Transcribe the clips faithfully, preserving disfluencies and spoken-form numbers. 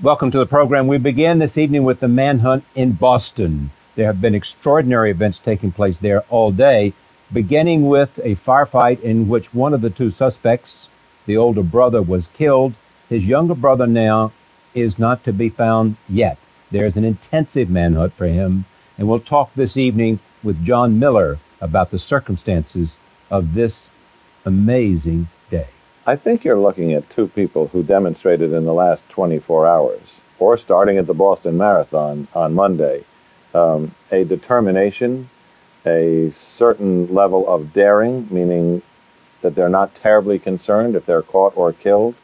Welcome to the program. We begin this evening with the manhunt in Boston. There have been extraordinary events taking place there all day, beginning with a firefight in which one of the two suspects, the older brother, was killed. His younger brother now is not to be found yet. There's an intensive manhunt for him, and we'll talk this evening with John Miller about the circumstances of this amazing day. I think you're looking at two people who demonstrated in the last twenty-four hours, or starting at the Boston Marathon on Monday, um, a determination, a certain level of daring, meaning that they're not terribly concerned if they're caught or killed.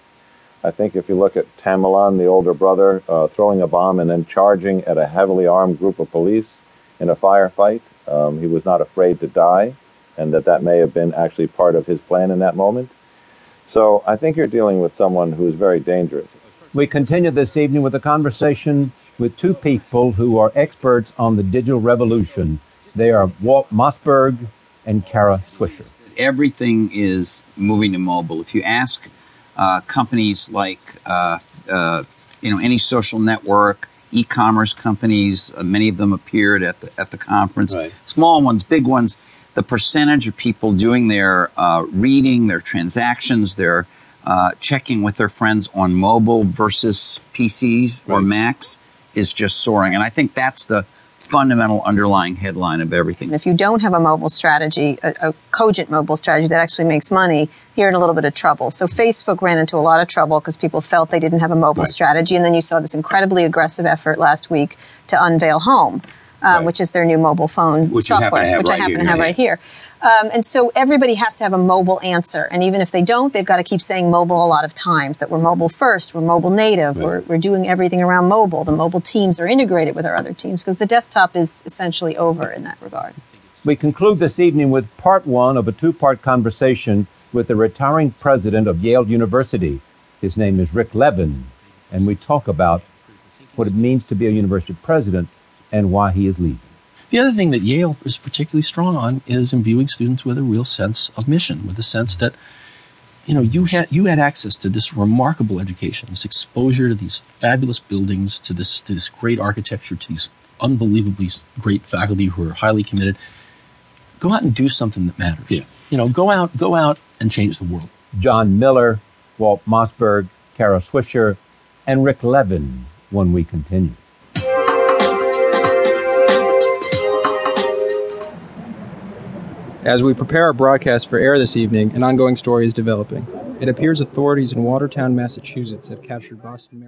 I think if you look at Tamerlan, the older brother, uh, throwing a bomb and then charging at a heavily armed group of police in a firefight, um, he was not afraid to die, and that that may have been actually part of his plan in that moment. So I think you're dealing with someone who's very dangerous. We continue this evening with a conversation with two people who are experts on the digital revolution. They are Walt Mossberg and Kara Swisher. Everything is moving to mobile. If you ask uh, companies like uh, uh, you know any social network, e-commerce companies, uh, many of them appeared at the at the conference. Right. Small ones, big ones. The percentage of people doing their uh, reading, their transactions, their uh, checking with their friends on mobile versus P Cs right. or Macs is just soaring. And I think that's the fundamental underlying headline of everything. If you don't have a mobile strategy, a, a cogent mobile strategy that actually makes money, you're in a little bit of trouble. So Facebook ran into a lot of trouble because people felt they didn't have a mobile right. strategy. And then you saw this incredibly aggressive effort last week to unveil Home. Uh, right. which is their new mobile phone which software, which I happen to have right here. Um, and so everybody has to have a mobile answer. And even if they don't, they've got to keep saying mobile a lot of times, that we're mobile first, we're mobile native, right. we're, we're doing everything around mobile. The mobile teams are integrated with our other teams because the desktop is essentially over in that regard. We conclude this evening with part one of a two-part conversation with the retiring president of Yale University. His name is Rick Levin. And we talk about what it means to be a university president and why he is leaving. The other thing that Yale is particularly strong on is imbuing students with a real sense of mission, with a sense that, you know, you had you had access to this remarkable education, this exposure to these fabulous buildings, to this, to this great architecture, to these unbelievably great faculty who are highly committed. Go out and do something that matters. Yeah. You know, go out, go out and change the world. John Miller, Walt Mossberg, Kara Swisher, and Rick Levin when we continue. As we prepare our broadcast for air this evening, an ongoing story is developing. It appears authorities in Watertown, Massachusetts have captured Boston Marathon.